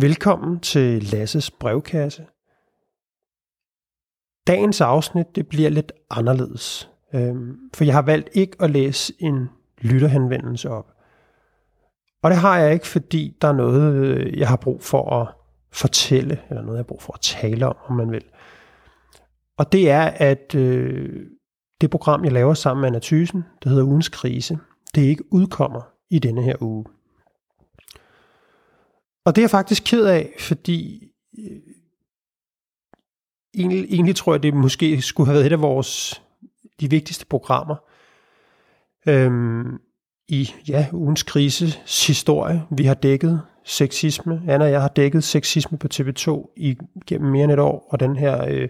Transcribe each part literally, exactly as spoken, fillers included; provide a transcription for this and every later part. Velkommen til Lasses brevkasse. Dagens afsnit det bliver lidt anderledes, for jeg har valgt ikke at læse en lytterhenvendelse op. Og det har jeg ikke, fordi der er noget, jeg har brug for at fortælle, eller noget, jeg har brug for at tale om, om man vil. Og det er, at det program, jeg laver sammen med Anna Thysen, der hedder Ugens Krise, det ikke udkommer i denne her uge. Og det er jeg faktisk ked af, fordi øh, egentlig, egentlig tror jeg, det måske skulle have været et af vores, de vigtigste programmer øhm, i ja, Ugens Krises historie. Vi har dækket sexisme. Anna og jeg har dækket sexisme på T V to i, gennem mere end et år, og den her øh,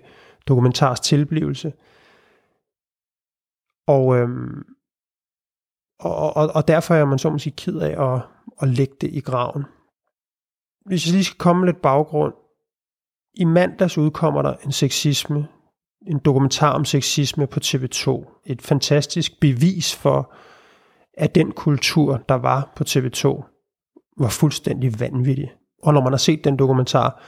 dokumentars tilblivelse. Og, øhm, og, og, og derfor er man så måske ked af at, at lægge det i graven. Hvis jeg lige skal komme lidt baggrund. I mandags udkommer der en sexisme, en dokumentar om sexisme på T V to. Et fantastisk bevis for, at den kultur, der var på T V to, var fuldstændig vanvittig. Og når man har set den dokumentar,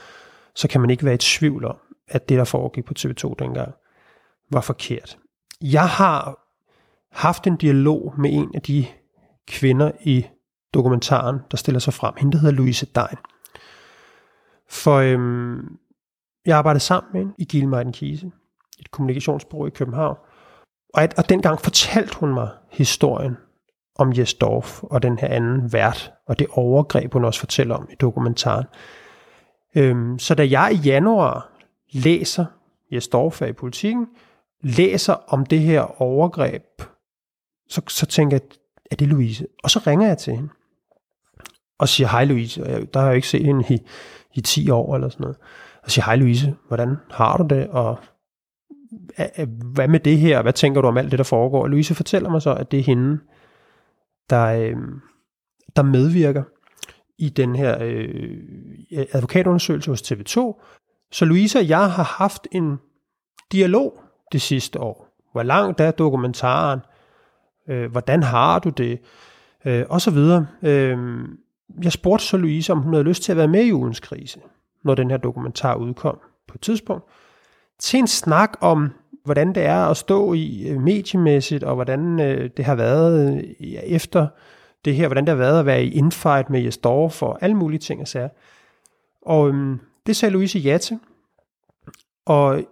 så kan man ikke være i tvivl om, at det, der foregik på T V to dengang, var forkert. Jeg har haft en dialog med en af de kvinder i dokumentaren, der stiller sig frem. Hende, der hedder Louise Degn. For øhm, jeg arbejdede sammen med hende i Gilmar den Kiese, et kommunikationsbureau i København. Og, at, og dengang fortalte hun mig historien om Jes Dorf og den her anden vært, og det overgreb, hun også fortæller om i dokumentaren. Øhm, så da jeg i januar læser, Jes Dorf er i Politikken, læser om det her overgreb, så, så tænker jeg, er det Louise? Og så ringer jeg til hende og siger, hej Louise, og der har jeg ikke set hende i i ti år eller sådan noget, og siger, hej Louise, hvordan har du det, og hvad med det her, hvad tænker du om alt det, der foregår? Og Louise fortæller mig så, at det er hende, der, der medvirker i den her øh, advokatundersøgelse hos T V to. Så Louise og jeg har haft en dialog det sidste år. Hvor langt er dokumentaren? Øh, hvordan har du det? Øh, og så videre. Øh, Jeg spurgte så Louise, om hun havde lyst til at være med i Ugens Krise, når den her dokumentar udkom på et tidspunkt, til en snak om, hvordan det er at stå i mediemæssigt, og hvordan det har været efter det her, hvordan det har været at være i infight med Jes Dorf og alle mulige ting og sager. Og øhm, det sagde Louise ja til. Og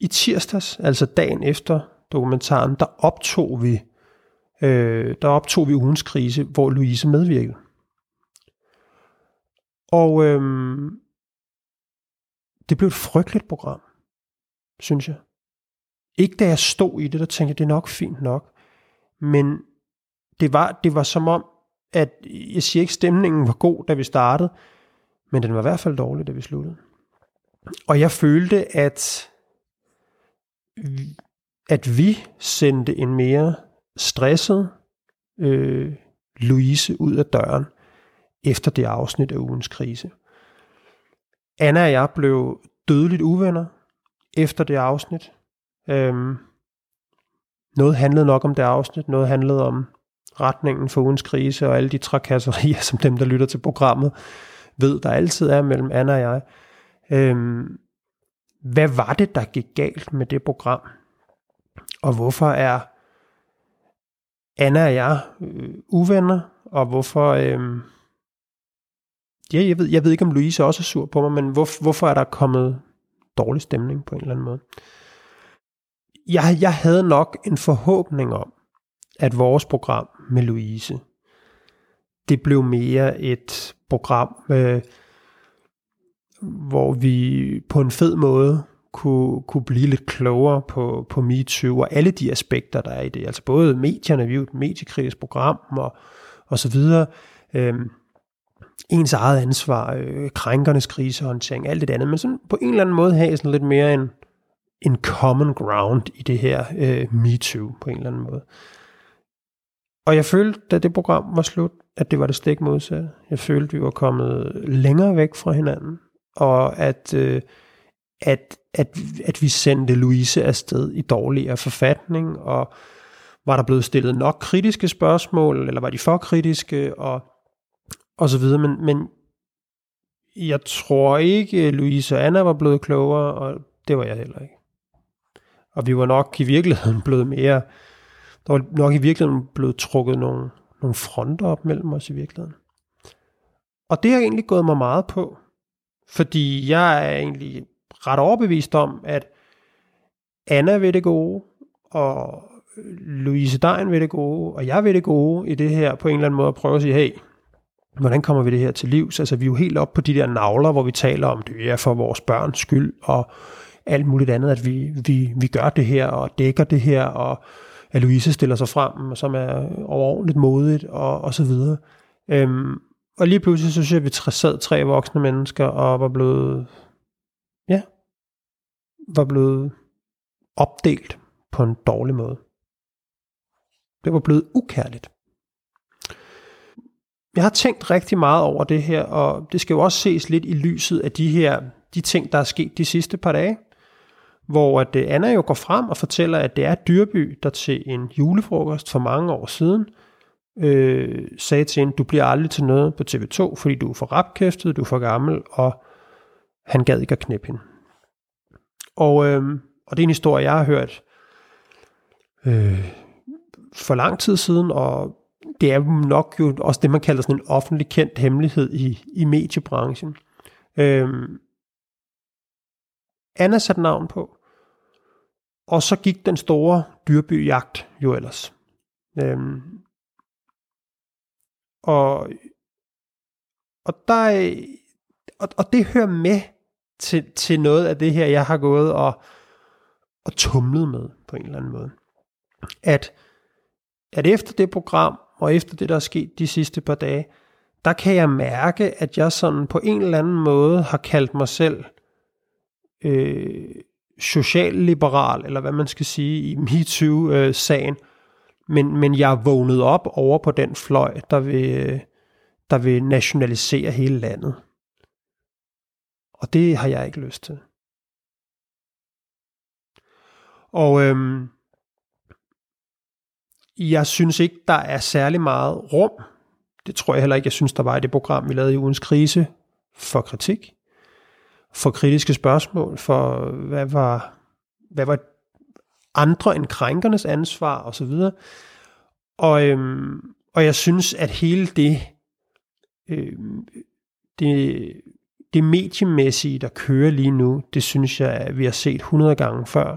i tirsdags, altså dagen efter dokumentaren, der optog vi, øh, der optog vi Ugens Krise, hvor Louise medvirkede. Og øhm, det blev et frygteligt program, synes jeg. Ikke da jeg stod i det, der tænkte jeg, det er nok fint nok. Men det var, det var som om, at jeg siger ikke, stemningen var god, da vi startede, men den var i hvert fald dårlig, da vi sluttede. Og jeg følte, at, at vi sendte en mere stresset øh, Louise ud af døren efter det afsnit af Ugens Krise. Anna og jeg blev dødeligt uvenner efter det afsnit. Øhm, noget handlede nok om det afsnit, noget handlede om retningen for Ugens Krise, og alle de trakasserier, som dem, der lytter til programmet, ved, der altid er mellem Anna og jeg. Øhm, hvad var det, der gik galt med det program? Og hvorfor er Anna og jeg øh, uvenner? Og hvorfor... Øh, Ja, jeg ved, jeg ved ikke, om Louise også er sur på mig, men hvor, hvorfor er der kommet dårlig stemning på en eller anden måde? Jeg, jeg havde nok en forhåbning om, at vores program med Louise, det blev mere et program, øh, hvor vi på en fed måde kunne, kunne blive lidt klogere på, på MeToo og alle de aspekter, der er i det. Altså både medierne, vi er jo et mediekritisk program og, og så videre. Øh, ens eget ansvar, øh, krænkernes krisehåndtering, alt det andet, men sådan på en eller anden måde have sådan lidt mere en, en common ground i det her øh, MeToo på en eller anden måde. Og jeg følte, da det program var slut, at det var det stik modsatte. Jeg følte, vi var kommet længere væk fra hinanden, og at, øh, at, at, at vi sendte Louise afsted i dårligere forfatning, og var der blevet stillet nok kritiske spørgsmål, eller var de for kritiske, og og så videre, men, men Jeg tror ikke, Louise og Anna var blevet klogere, og det var jeg heller ikke. Og vi var nok i virkeligheden blevet mere... Der var nok i virkeligheden blevet trukket nogle, nogle fronter op mellem os i virkeligheden. Og det har egentlig gået mig meget på. Fordi jeg er egentlig ret overbevist om, at Anna ved det gode, og Louise Degn ved det gode, og jeg ved det gode i det her, på en eller anden måde at prøve at sige, hey, hvordan kommer vi det her til livs? Altså, vi er jo helt op på de der navler, hvor vi taler om, det er for vores børns skyld, og alt muligt andet, at vi, vi, vi gør det her, og dækker det her, og at Louise stiller sig frem, som er overordentligt modigt, og, og så videre. Øhm, og lige pludselig, så synes jeg, at vi sad tre voksne mennesker, og var blevet, ja, var blevet opdelt på en dårlig måde. Det var blevet ukærligt. Jeg har tænkt rigtig meget over det her, og det skal jo også ses lidt i lyset af de her, de ting, der er sket de sidste par dage, hvor at Anna jo går frem og fortæller, at det er Dyrby, der til en julefrokost for mange år siden, øh, sagde til hende, du bliver aldrig til noget på T V to, fordi du er for rapkæftet, du er for gammel, og han gad ikke at knæppe hende. Og, øh, og det er en historie, jeg har hørt øh, for lang tid siden, og det er nok jo også det, man kalder sådan en offentlig kendt hemmelighed i, i mediebranchen. Øhm, Anna satte navn på, og så gik den store Dyrby-jagt jo ellers. Øhm, og, og, der, og, og det hører med til, til noget af det her, jeg har gået og, og tumlet med på en eller anden måde. At, at efter det program, og efter det, der er sket de sidste par dage, der kan jeg mærke, at jeg sådan på en eller anden måde har kaldt mig selv øh, socialliberal, eller hvad man skal sige i MeToo-sagen, men, men jeg er vågnet op over på den fløj, der vil, der vil nationalisere hele landet. Og det har jeg ikke lyst til. Og... Øhm, Jeg synes ikke, der er særlig meget rum. Det tror jeg heller ikke, jeg synes, der var i det program, vi lavede i Ugens Krise. For kritik. For kritiske spørgsmål. For hvad var, hvad var andre end krænkernes ansvar og så videre. Og, øhm, og jeg synes, at hele det, øhm, det, det mediemæssige, der kører lige nu, det synes jeg, at vi har set hundrede gange før.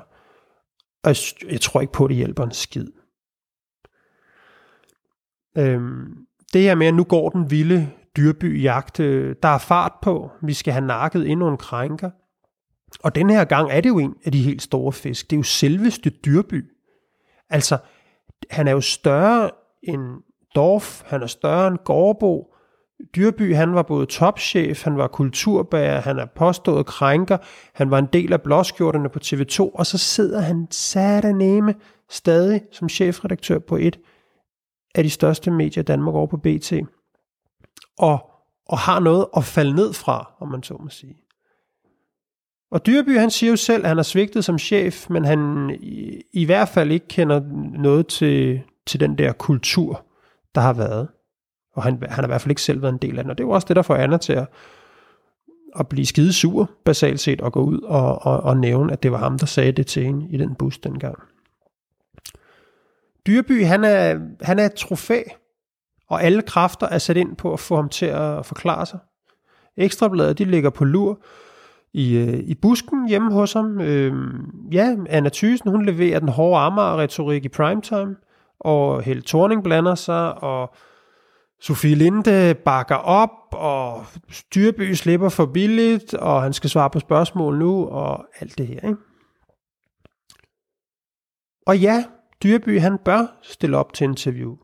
Og jeg, jeg tror ikke på, at det hjælper en skid. Det her med, at nu går den vilde Dyrby-jagt, der er fart på, vi skal have nakket endnu en krænker. Og den her gang er det jo en af de helt store fisk. Det er jo selveste Dyrby. Altså, han er jo større end Dorf, han er større end Gårdbo. Dyrby, han var både topchef, han var kulturbærer, han er påstået krænker, han var en del af blåskjorterne på T V to, og så sidder han sataneme stadig som chefredaktør på et af de største medier i Danmark over på B T, og, og har noget at falde ned fra, om man så må sige. Og Dyrby, han siger jo selv, at han har svigtet som chef, men han i, i hvert fald ikke kender noget til, til den der kultur, der har været. Og han, han har i hvert fald ikke selv været en del af den, og det er jo også det, der får Anna til at, at blive skide sur, basalt set, og gå ud og, og, og nævne, at det var ham, der sagde det til hende i den bus dengang. Dyrby, han er, han er et trofæ, og alle kræfter er sat ind på at få ham til at forklare sig. Ekstrabladet, de ligger på lur i, i busken hjemme hos ham. Øhm, ja, Anna Thysen, hun leverer den hårde Amager-retorik i primetime, og Held Thorning blander sig, og Sofie Linde bakker op, og Dyrby slipper for billigt, og han skal svare på spørgsmål nu, og alt det her, ikke? Og ja, Dyrby, han bør stille op til interview.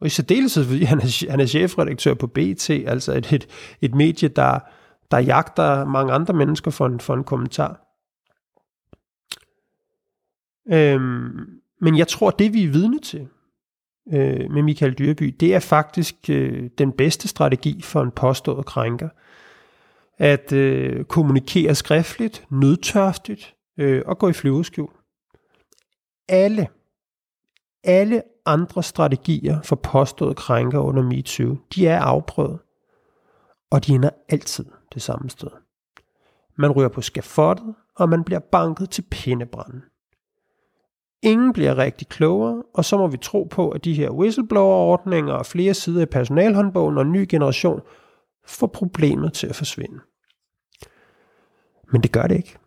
Og i særdeleshed, fordi han er, han er chefredaktør på B T, altså et, et, et medie, der, der jagter mange andre mennesker for en, for en kommentar. Øhm, men jeg tror, det vi er vidne til øh, med Michael Dyrby, det er faktisk øh, den bedste strategi for en påstået krænker. At øh, kommunikere skriftligt, nødtørftigt øh, og gå i flyveskjul. Alle Alle andre strategier for påståede krænker under MeToo, de er afprøvet, og de ender altid det samme sted. Man ryger på skafottet, og man bliver banket til pindebranden. Ingen bliver rigtig klogere, og så må vi tro på, at de her whistleblower-ordninger og flere sider i personalhåndbogen og en ny generation får problemet til at forsvinde. Men det gør det ikke.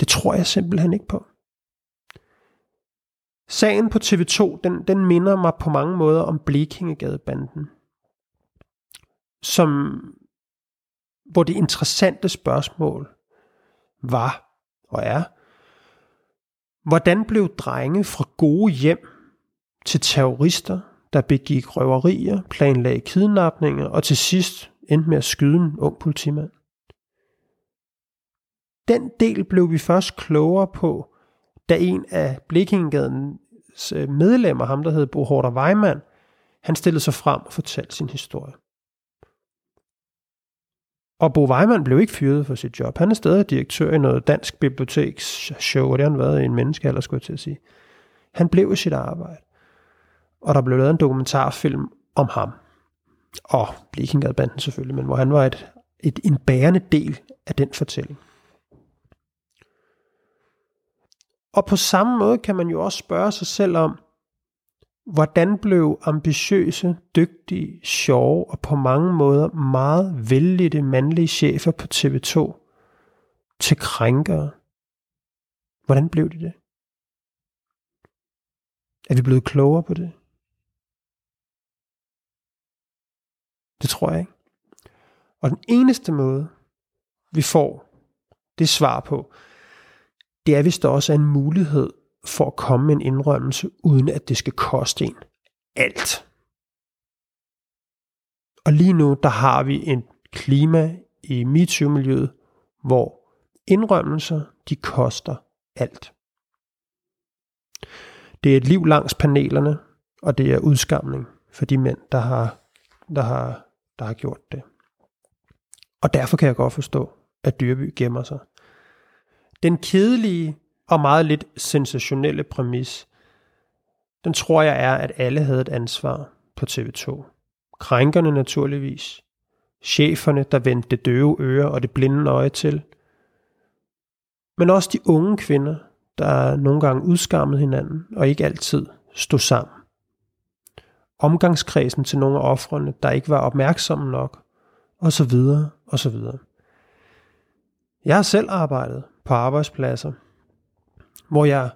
Det tror jeg simpelthen ikke på. Sagen på T V to, den, den minder mig på mange måder om Blekingegadebanden, som, hvor det interessante spørgsmål var og er, hvordan blev drenge fra gode hjem til terrorister, der begik røverier, planlagde kidnapninger og til sidst endte med at skyde en ung politimand? Den del blev vi først klogere på, da en af Blekingegadens medlemmer, ham der hed Bo Hårder Weimann, han stillede sig frem og fortalte sin historie. Og Bo Weimann blev ikke fyret for sit job. Han er stadig direktør i noget dansk biblioteksshow, og det har han været i en menneskealder, skulle jeg til at sige. Han blev i sit arbejde. Og der blev lavet en dokumentarfilm om ham. Og Blekingegadebanden selvfølgelig, men hvor han var et, et, en bærende del af den fortælling. Og på samme måde kan man jo også spørge sig selv om, hvordan blev ambitiøse, dygtige, sjove og på mange måder meget vellidte mandlige chefer på T V to til krænkere? Hvordan blev de det? Er vi blevet klogere på det? Det tror jeg ikke. Og den eneste måde, vi får det svar på, det er, hvis der også er en mulighed for at komme med en indrømmelse, uden at det skal koste en alt. Og lige nu, der har vi et klima i MeToo-miljøet, hvor indrømmelser, de koster alt. Det er et liv langs panelerne, og det er udskamning for de mænd, der har, der har, der har gjort det. Og derfor kan jeg godt forstå, at Dyrby gemmer sig. Den kedelige og meget lidt sensationelle præmis, den tror jeg er, at alle havde et ansvar på T V to. Krænkerne naturligvis. Cheferne, der vendte det døve øre og det blinde øje til. Men også de unge kvinder, der nogle gange udskammede hinanden og ikke altid stod sammen. Omgangskredsen til nogle af ofrene, der ikke var opmærksomme nok, og så videre, og så videre. Jeg har selv arbejdet på arbejdspladser, hvor jeg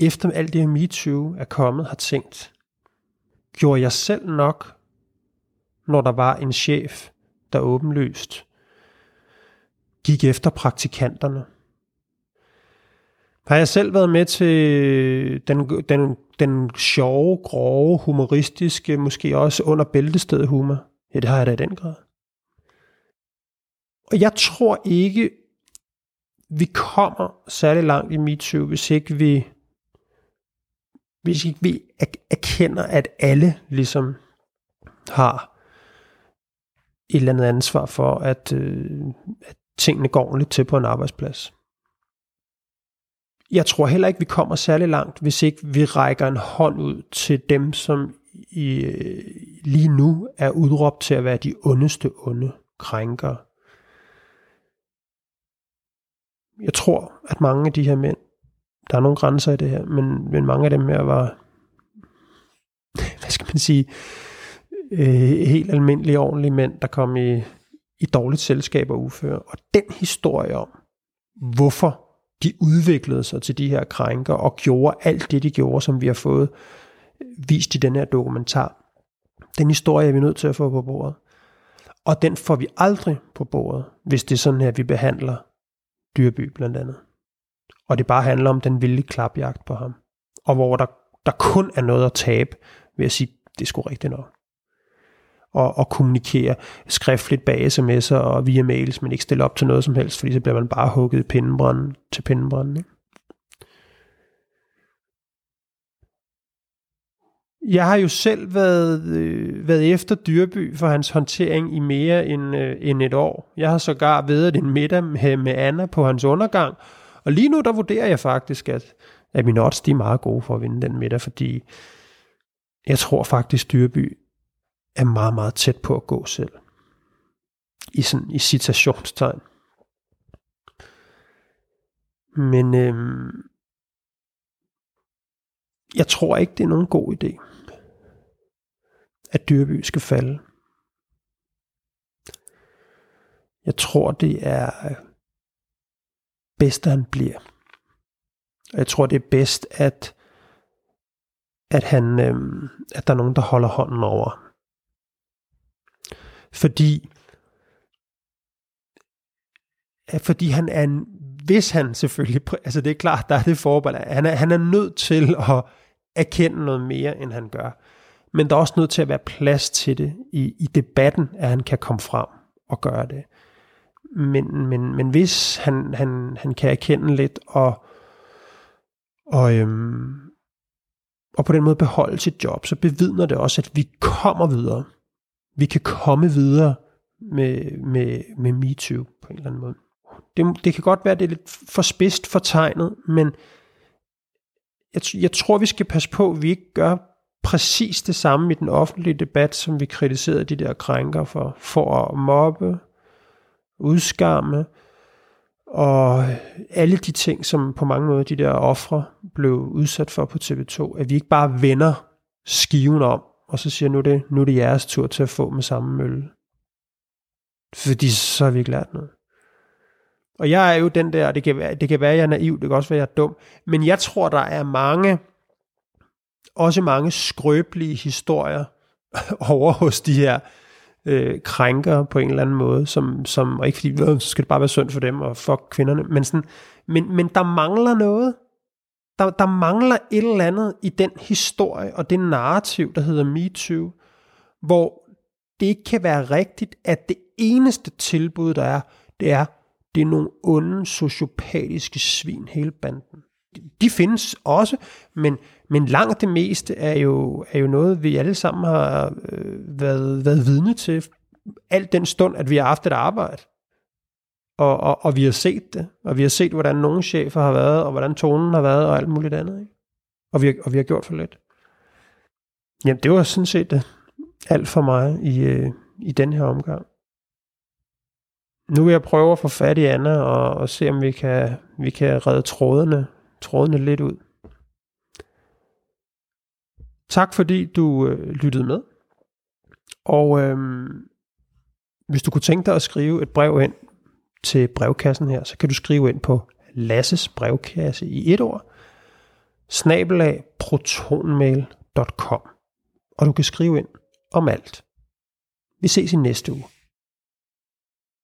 efter alt det her MeToo er kommet, har tænkt, gjorde jeg selv nok, når der var en chef, der åbenlyst gik efter praktikanterne? Har jeg selv været med til den, den, den sjove, grove, humoristiske, måske også under bæltestedet humor? Ja, det har jeg da i den grad. Og jeg tror ikke, vi kommer særlig langt i MeToo, hvis ikke vi, hvis ikke vi erkender, at alle ligesom har et eller andet ansvar for, at, øh, at tingene går ordentligt til på en arbejdsplads. Jeg tror heller ikke, vi kommer særlig langt, hvis ikke vi rækker en hånd ud til dem, som i, øh, lige nu er udråbt til at være de ondeste onde krænkere. Jeg tror, at mange af de her mænd, der er nogle grænser i det her, men, men mange af dem her var, hvad skal man sige, øh, helt almindelige, ordentlige mænd, der kom i, i dårligt selskab og uføre. Og den historie om, hvorfor de udviklede sig til de her krænker og gjorde alt det, de gjorde, som vi har fået vist i den her dokumentar, den historie er vi nødt til at få på bordet. Og den får vi aldrig på bordet, hvis det er sådan her, vi behandler Dyrby blandt andet. Og det bare handler om den vilde klapjagt på ham. Og hvor der, der kun er noget at tabe, ved at sige, det er sgu rigtigt nok. Og, og kommunikere skriftligt bag sms'er og via mails, men ikke stille op til noget som helst, fordi så bliver man bare hugget pindebranden til pindebranden. Ikke? Jeg har jo selv været, øh, været efter Dyrby for hans håndtering i mere end, øh, end et år. Jeg har sågar været en middag med, med Anna på hans undergang. Og lige nu, der vurderer jeg faktisk, at, at mine odds, de er meget gode for at vinde den middag, fordi jeg tror faktisk, Dyrby er meget, meget tæt på at gå selv. i sådan i citationstegn. Men øhm, jeg tror ikke, det er nogen god idé, at Dyrby skal falde. Jeg tror, det er bedst, at han bliver. Og jeg tror, det er bedst, at, at, han, øhm, at der er nogen, der holder hånden over. Fordi, fordi han er en, hvis han selvfølgelig, altså det er klart, der er det forbehold, han er, han er nødt til at erkende noget mere, end han gør. Men der er også nødt til at være plads til det i, i debatten, at han kan komme frem og gøre det. Men, men, men hvis han, han, han kan erkende lidt og, og, øhm, og på den måde beholde sit job, så bevidner det også, at vi kommer videre. Vi kan komme videre med, med, med MeToo på en eller anden måde. Det, det kan godt være, det er lidt for spidst fortegnet, men jeg, jeg tror, vi skal passe på, at vi ikke gør præcis det samme i den offentlige debat, som vi kritiserede de der krænker for, for at mobbe, udskamme, og alle de ting, som på mange måder de der ofre blev udsat for på T V to, at vi ikke bare vender skiven om, og så siger, nu det, nu er det jeres tur til at få med samme mølle. Fordi så har vi ikke lært noget. Og jeg er jo den der, det kan være, det kan være jeg er naiv, det kan også være, jeg er dum, men jeg tror, der er mange, også mange skrøbelige historier over hos de her øh, krænker på en eller anden måde, som, som og ikke fordi, øh, så skal det bare være synd for dem, og fuck kvinderne, men, sådan, men, men der mangler noget. Der, der mangler et eller andet i den historie, og det narrativ, der hedder MeToo, hvor det ikke kan være rigtigt, at det eneste tilbud, der er, det er, det er nogle onde, sociopatiske svin, hele banden. De findes også, men, men langt det meste er jo, er jo noget, vi alle sammen har øh, været, været vidne til. Alt den stund, at vi har haft et arbejde. Og, og, og vi har set det. Og vi har set, hvordan nogle chefer har været, og hvordan tonen har været, og alt muligt andet. Ikke? Og, vi har, og vi har gjort for lidt. Jamen, det var sådan set det. Alt for mig i, øh, i den her omgang. Nu vil jeg prøve at få fat i Anna, og, og se, om vi kan, vi kan redde trådene, trådene lidt ud. Tak fordi du øh, lyttede med. Og øh, hvis du kunne tænke dig at skrive et brev ind til brevkassen her, så kan du skrive ind på Lasses brevkasse i et ord, snabel-a protonmail punktum com. Og du kan skrive ind om alt. Vi ses i næste uge.